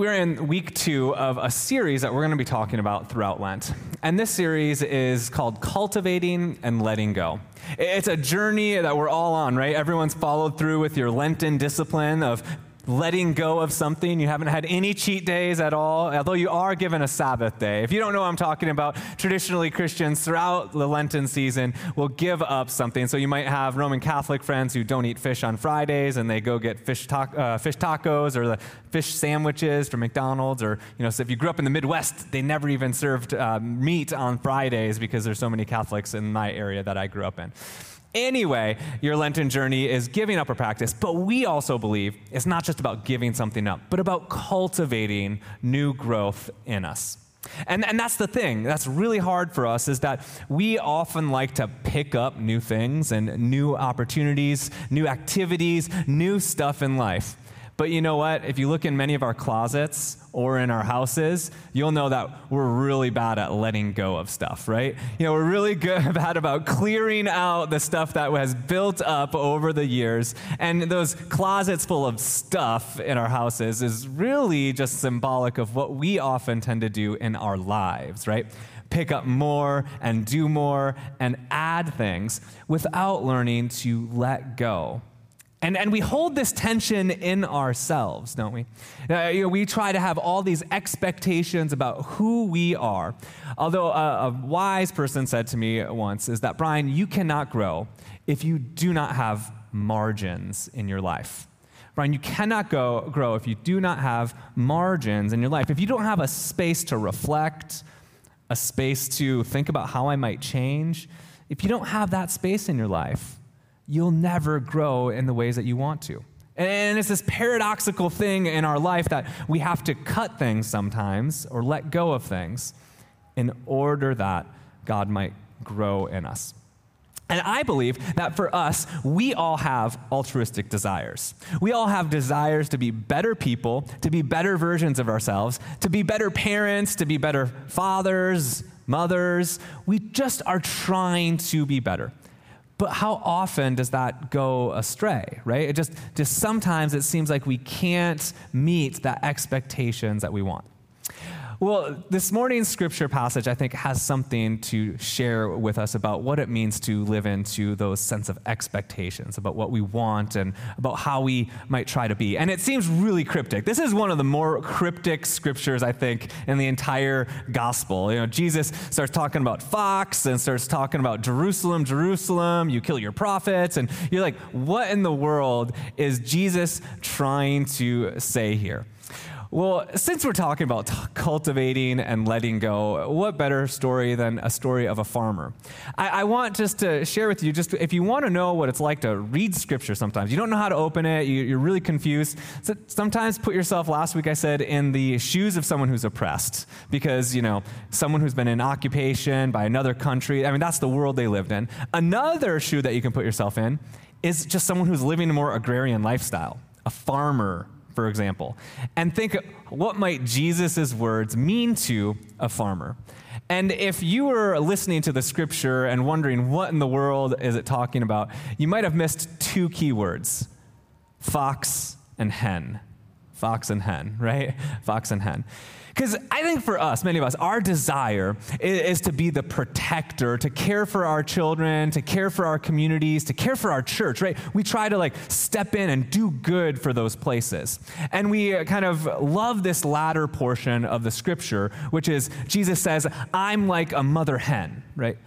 We're in week 2 of a series that we're going to be talking about throughout Lent. And this series is called Cultivating and Letting Go. It's a journey that we're all on, right? Everyone's followed through with your Lenten discipline of letting go of something. You haven't had any cheat days at all, although you are given a Sabbath day. If you don't know what I'm talking about, traditionally Christians throughout the Lenten season will give up something. So you might have Roman Catholic friends who don't eat fish on Fridays, and they go get fish tacos or the fish sandwiches from McDonald's. Or, you know, so if you grew up in the Midwest, they never even served meat on Fridays because there's so many Catholics in my area that I grew up in. Anyway, your Lenten journey is giving up a practice, but we also believe it's not just about giving something up, but about cultivating new growth in us. And that's the thing that's really hard for us, is that we often like to pick up new things and new opportunities, new activities, new stuff in life. But you know what? If you look in many of our closets or in our houses, you'll know that we're really bad at letting go of stuff, right? You know, we're really bad about clearing out the stuff that has built up over the years. And those closets full of stuff in our houses is really just symbolic of what we often tend to do in our lives, right? Pick up more and do more and add things without learning to let go. And we hold this tension in ourselves, don't we? We try to have all these expectations about who we are. Although a wise person said to me once is that, Brian, you cannot grow if you do not have margins in your life. Brian, you cannot grow if you do not have margins in your life. If you don't have a space to reflect, a space to think about how I might change, if you don't have that space in your life, you'll never grow in the ways that you want to. And it's this paradoxical thing in our life that we have to cut things sometimes or let go of things in order that God might grow in us. And I believe that for us, we all have altruistic desires. We all have desires to be better people, to be better versions of ourselves, to be better parents, to be better fathers, mothers. We just are trying to be better. But how often does that go astray, right? It just sometimes it seems like we can't meet the expectations that we want. Well, this morning's scripture passage, I think, has something to share with us about what it means to live into those sense of expectations, about what we want and about how we might try to be. And it seems really cryptic. This is one of the more cryptic scriptures, I think, in the entire gospel. You know, Jesus starts talking about fox and starts talking about Jerusalem, Jerusalem, you kill your prophets. And you're like, what in the world is Jesus trying to say here? Well, since we're talking about cultivating and letting go, what better story than a story of a farmer? I want just to share with you, just if you want to know what it's like to read scripture sometimes, you don't know how to open it, you're really confused, so sometimes put yourself, last week I said, in the shoes of someone who's oppressed, because, you know, someone who's been in occupation by another country, I mean, that's the world they lived in. Another shoe that you can put yourself in is just someone who's living a more agrarian lifestyle, a farmer, for example, and think, what might Jesus's words mean to a farmer? And if you were listening to the scripture and wondering what in the world is it talking about, you might have missed two key words: fox and hen. Fox and hen, right? Fox and hen. Because I think for us, many of us, our desire is to be the protector, to care for our children, to care for our communities, to care for our church, right? We try to like step in and do good for those places. And we kind of love this latter portion of the scripture, which is Jesus says, I'm like a mother hen, right?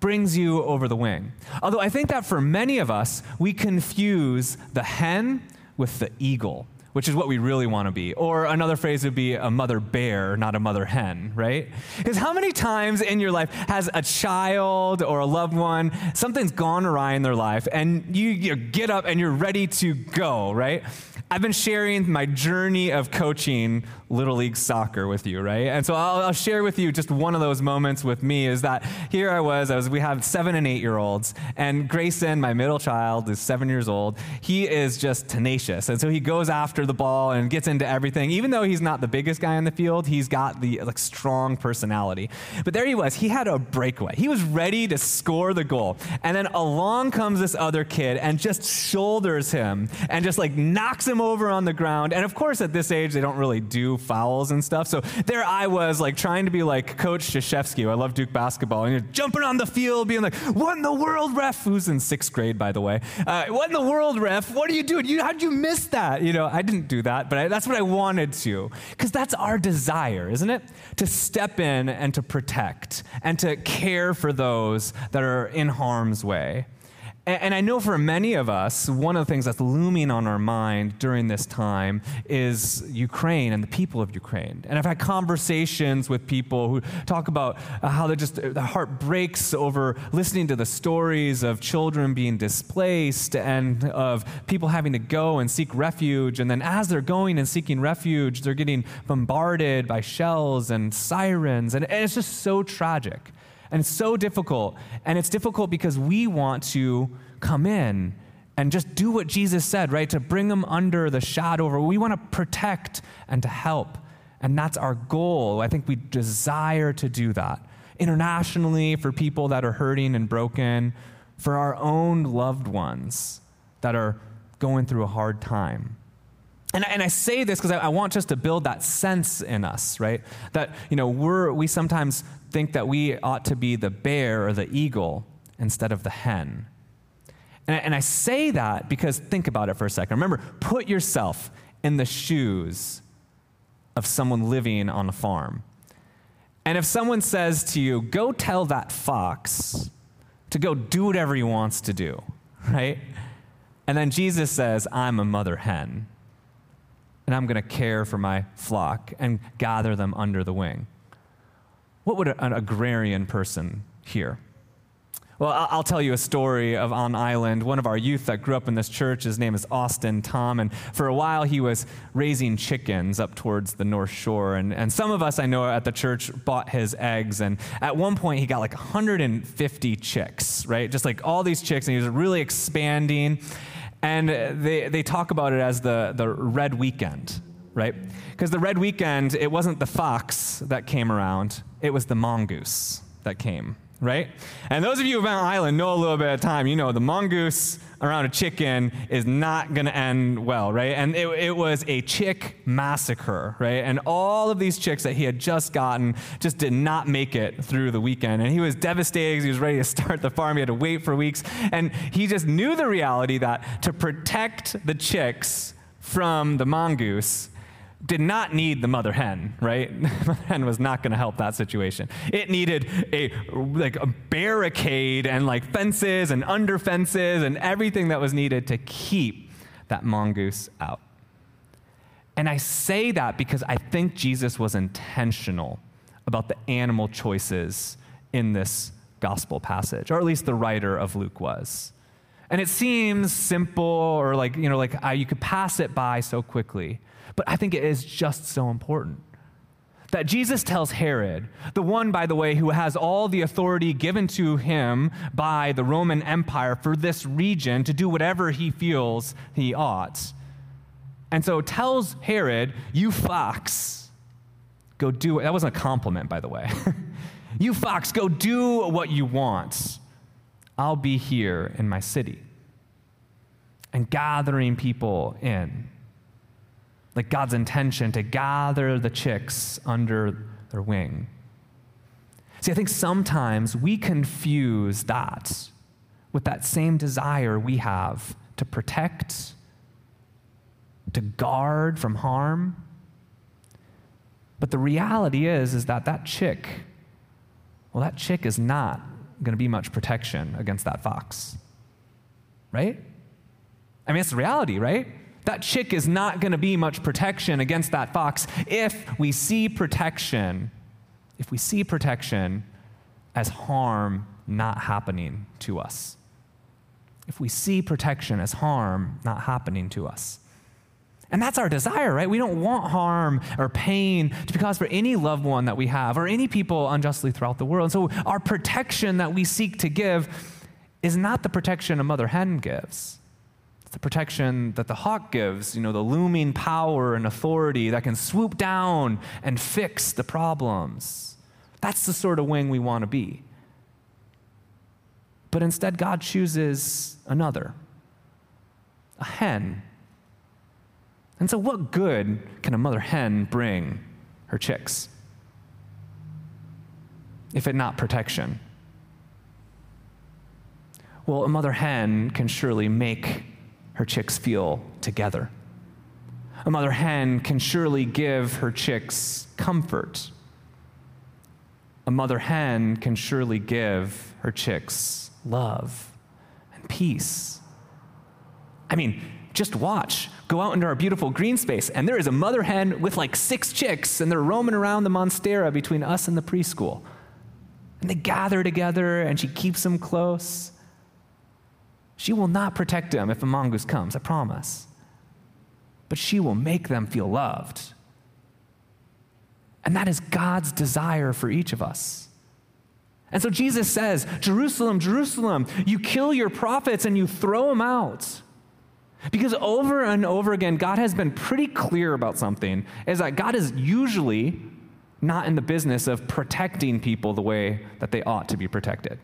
Brings you over the wing. Although I think that for many of us, we confuse the hen with the eagle, which is what we really want to be. Or another phrase would be a mother bear, not a mother hen, right? Because how many times in your life has a child or a loved one, something's gone awry in their life, and you get up and you're ready to go, right? I've been sharing my journey of coaching Little League soccer with you, right? And so I'll share with you just one of those moments with me, is that here I was we have 7 and 8-year-olds, and Grayson, my middle child, is 7 years old. He is just tenacious. And so he goes after the ball and gets into everything. Even though he's not the biggest guy on the field, he's got the like strong personality. But there he was. He had a breakaway. He was ready to score the goal. And then along comes this other kid and just shoulders him and just like knocks him him over on the ground. And of course, at this age, they don't really do fouls and stuff. So there I was, like, trying to be like Coach Krzyzewski. I love Duke basketball. And you're jumping on the field, being like, what in the world, ref? Who's in sixth grade, by the way? What in the world, ref? What are you doing? How'd you miss that? You know, I didn't do that, but that's what I wanted to. Because that's our desire, isn't it? To step in and to protect and to care for those that are in harm's way. And I know for many of us, one of the things that's looming on our mind during this time is Ukraine and the people of Ukraine. And I've had conversations with people who talk about how their heart breaks over listening to the stories of children being displaced and of people having to go and seek refuge. And then as they're going and seeking refuge, they're getting bombarded by shells and sirens. And it's just so tragic. And it's so difficult. And it's difficult because we want to come in and just do what Jesus said, right? To bring them under the shadow. We want to protect and to help. And that's our goal. I think we desire to do that. Internationally, for people that are hurting and broken, for our own loved ones that are going through a hard time. And I say this because I want just to build that sense in us, right? That, you know, we sometimes think that we ought to be the bear or the eagle instead of the hen. And I say that because think about it for a second. Remember, put yourself in the shoes of someone living on a farm. And if someone says to you, go tell that fox to go do whatever he wants to do, right? And then Jesus says, I'm a mother hen. And I'm going to care for my flock and gather them under the wing. What would an agrarian person hear? Well, I'll tell you a story of on island. One of our youth that grew up in this church, his name is Austin Tom, and for a while he was raising chickens up towards the North Shore. And some of us I know at the church bought his eggs, and at one point he got like 150 chicks, right? Just like all these chicks, and he was really expanding. And they talk about it as the Red Weekend, right? Because the Red Weekend, it wasn't the fox that came around, it was the mongoose that came, right? And those of you about Island know a little bit of time, you know the mongoose around a chicken is not going to end well, right? And it was a chick massacre, right? And all of these chicks that he had just gotten just did not make it through the weekend. And he was devastated because he was ready to start the farm. He had to wait for weeks. And he just knew the reality that to protect the chicks from the mongoose did not need the mother hen, right? Mother hen was not going to help that situation. It needed a barricade and like fences and under fences and everything that was needed to keep that mongoose out. And I say that because I think Jesus was intentional about the animal choices in this gospel passage, or at least the writer of Luke was. And it seems simple or you could pass it by so quickly. But I think it is just so important that Jesus tells Herod, the one, by the way, who has all the authority given to him by the Roman Empire for this region to do whatever he feels he ought. And so tells Herod, you fox, go do it. That wasn't a compliment, by the way. You fox, go do what you want. I'll be here in my city. And gathering people in. Like God's intention to gather the chicks under their wing. See, I think sometimes we confuse that with that same desire we have to protect, to guard from harm. But the reality is that that chick is not going to be much protection against that fox, right? I mean, it's the reality, right? That chick is not going to be much protection against that fox if we see protection as harm not happening to us. If we see protection as harm not happening to us. And that's our desire, right? We don't want harm or pain to be caused for any loved one that we have or any people unjustly throughout the world. And so our protection that we seek to give is not the protection a mother hen gives. The protection that the hawk gives, you know, the looming power and authority that can swoop down and fix the problems. That's the sort of wing we want to be. But instead, God chooses another, a hen And so what good can a mother hen bring her chicks if it not protection? Well, a mother hen can surely make her chicks feel together. A mother hen can surely give her chicks comfort. A mother hen can surely give her chicks love and peace. I mean, just watch. Go out into our beautiful green space, and there is a mother hen with like 6 chicks, and they're roaming around the Monstera between us and the preschool. And they gather together, and she keeps them close. She will not protect them if a mongoose comes, I promise. But she will make them feel loved. And that is God's desire for each of us. And so Jesus says, Jerusalem, Jerusalem, you kill your prophets and you throw them out. Because over and over again, God has been pretty clear about something, is that God is usually not in the business of protecting people the way that they ought to be protected.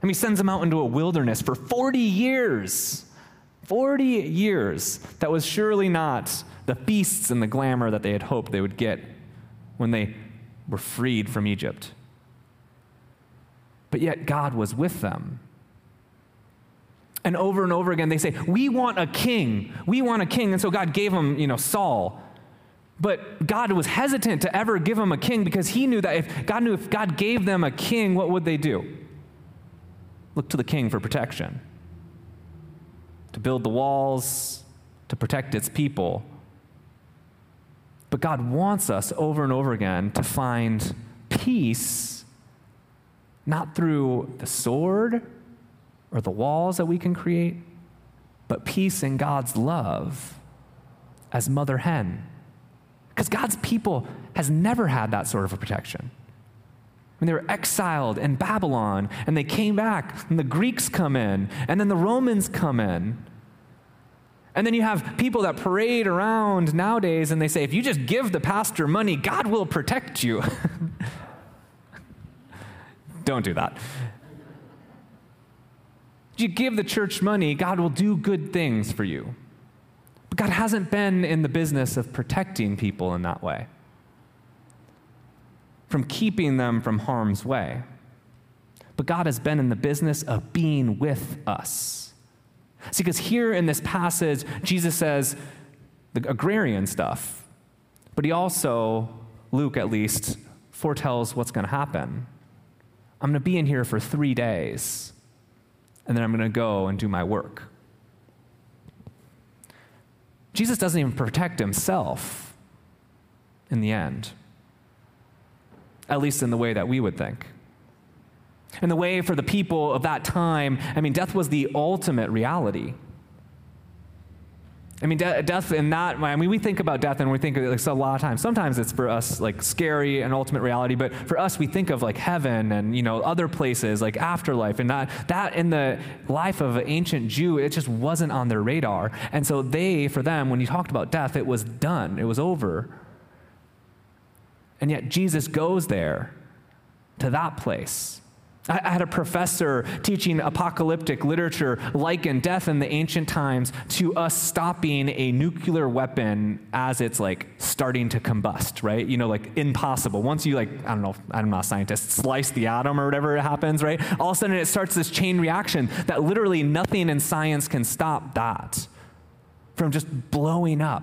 And he sends them out into a wilderness for 40 years. 40 years. That was surely not the feasts and the glamour that they had hoped they would get when they were freed from Egypt. But yet God was with them. And over again, they say, we want a king. We want a king. And so God gave them, Saul. But God was hesitant to ever give him a king because he knew that if God gave them a king, what would they do? Look to the king for protection, to build the walls, to protect its people. But God wants us over and over again to find peace, not through the sword or the walls that we can create, but peace in God's love as mother hen. Because God's people has never had that sort of a protection. When they were exiled in Babylon, and they came back, and the Greeks come in, and then the Romans come in. And then you have people that parade around nowadays, and they say, if you just give the pastor money, God will protect you. Don't do that. You give the church money, God will do good things for you. But God hasn't been in the business of protecting people in that way, from keeping them from harm's way. But God has been in the business of being with us. See, because here in this passage, Jesus says the agrarian stuff, but he also, Luke at least, foretells what's going to happen. I'm going to be in here for 3 days. And then I'm going to go and do my work. Jesus doesn't even protect himself in the end, at least in the way that we would think. In the way for the people of that time, death was the ultimate reality. Death in that way, we think about death and we think a lot of times. Sometimes it's for us scary and ultimate reality, but for us we think of heaven and other places afterlife, and that in the life of an ancient Jew, it just wasn't on their radar. And so for them, when you talked about death, it was done, it was over. And yet Jesus goes there to that place. I had a professor teaching apocalyptic literature liken death in the ancient times to us stopping a nuclear weapon as it's starting to combust, right? Impossible. Once you I'm not a scientist, slice the atom or whatever it happens, right? All of a sudden it starts this chain reaction that literally nothing in science can stop that from just blowing up.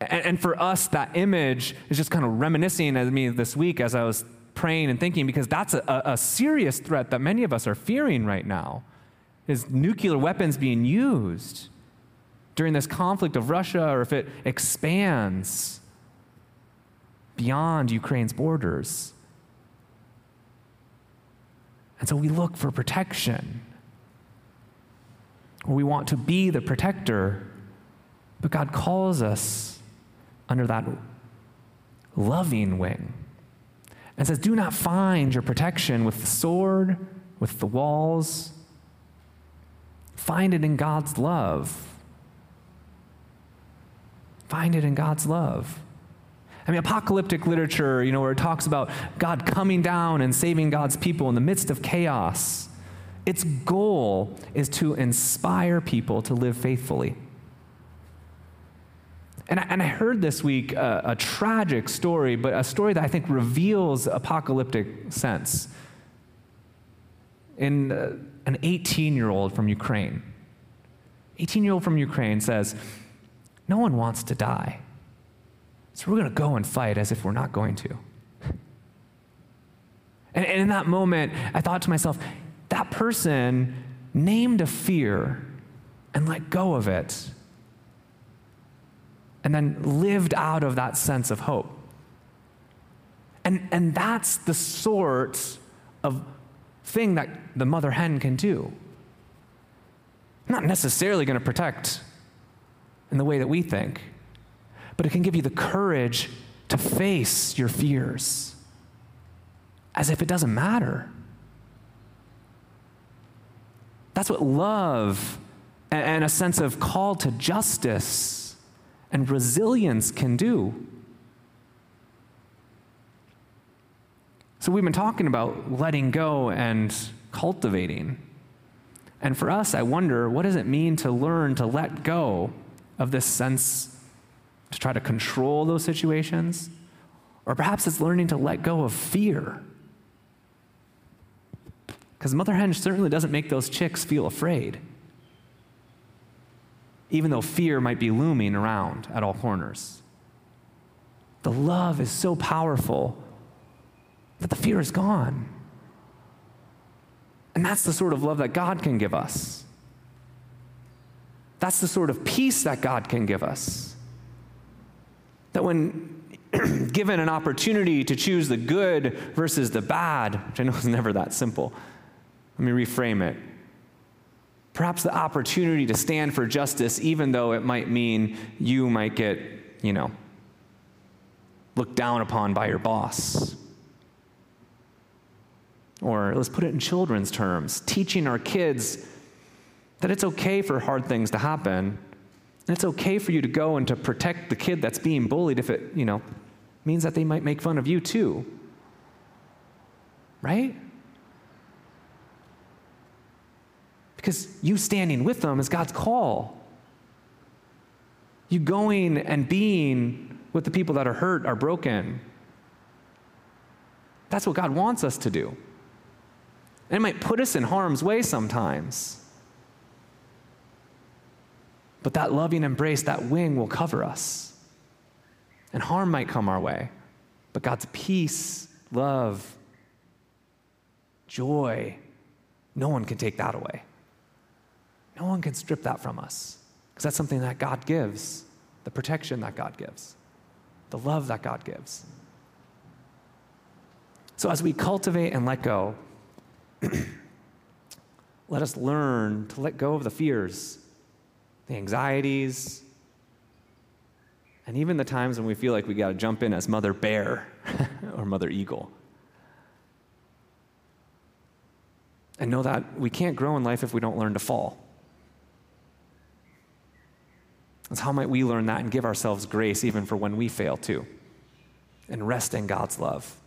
And for us, that image is just kind of reminiscing of me this week as I was praying and thinking, because that's a serious threat that many of us are fearing right now, is nuclear weapons being used during this conflict of Russia, or if it expands beyond Ukraine's borders. And so we look for protection. We want to be the protector, but God calls us under that loving wing. And says, do not find your protection with the sword, with the walls. Find it in God's love. Find it in God's love. Apocalyptic literature, where it talks about God coming down and saving God's people in the midst of chaos. Its goal is to inspire people to live faithfully. And I heard this week a tragic story, but a story that I think reveals apocalyptic sense. In an 18-year-old from Ukraine. 18-year-old from Ukraine says, no one wants to die. So we're going to go and fight as if we're not going to. And in that moment, I thought to myself, that person named a fear and let go of it, and then lived out of that sense of hope. And that's the sort of thing that the mother hen can do. Not necessarily going to protect in the way that we think, but it can give you the courage to face your fears as if it doesn't matter. That's what love and a sense of call to justice and resilience can do. So we've been talking about letting go and cultivating. And for us, I wonder, what does it mean to learn to let go of this sense to try to control those situations? Or perhaps it's learning to let go of fear. Because mother hen certainly doesn't make those chicks feel afraid, even though fear might be looming around at all corners. The love is so powerful that the fear is gone. And that's the sort of love that God can give us. That's the sort of peace that God can give us. That when given an opportunity to choose the good versus the bad, which I know is never that simple. Let me reframe it. Perhaps the opportunity to stand for justice, even though it might mean you might get, looked down upon by your boss. Or let's put it in children's terms, teaching our kids that it's okay for hard things to happen, and it's okay for you to go and to protect the kid that's being bullied if it, means that they might make fun of you too. Right? Because you standing with them is God's call. You going and being with the people that are hurt, are broken. That's what God wants us to do. And it might put us in harm's way sometimes. But that loving embrace, that wing will cover us. And harm might come our way. But God's peace, love, joy, no one can take that away. No one can strip that from us. Because that's something that God gives. The protection that God gives. The love that God gives. So as we cultivate and let go, let us learn to let go of the fears, the anxieties, and even the times when we feel like we got to jump in as Mother Bear or Mother Eagle. And know that we can't grow in life if we don't learn to fall. So how might we learn that and give ourselves grace even for when we fail too? And rest in God's love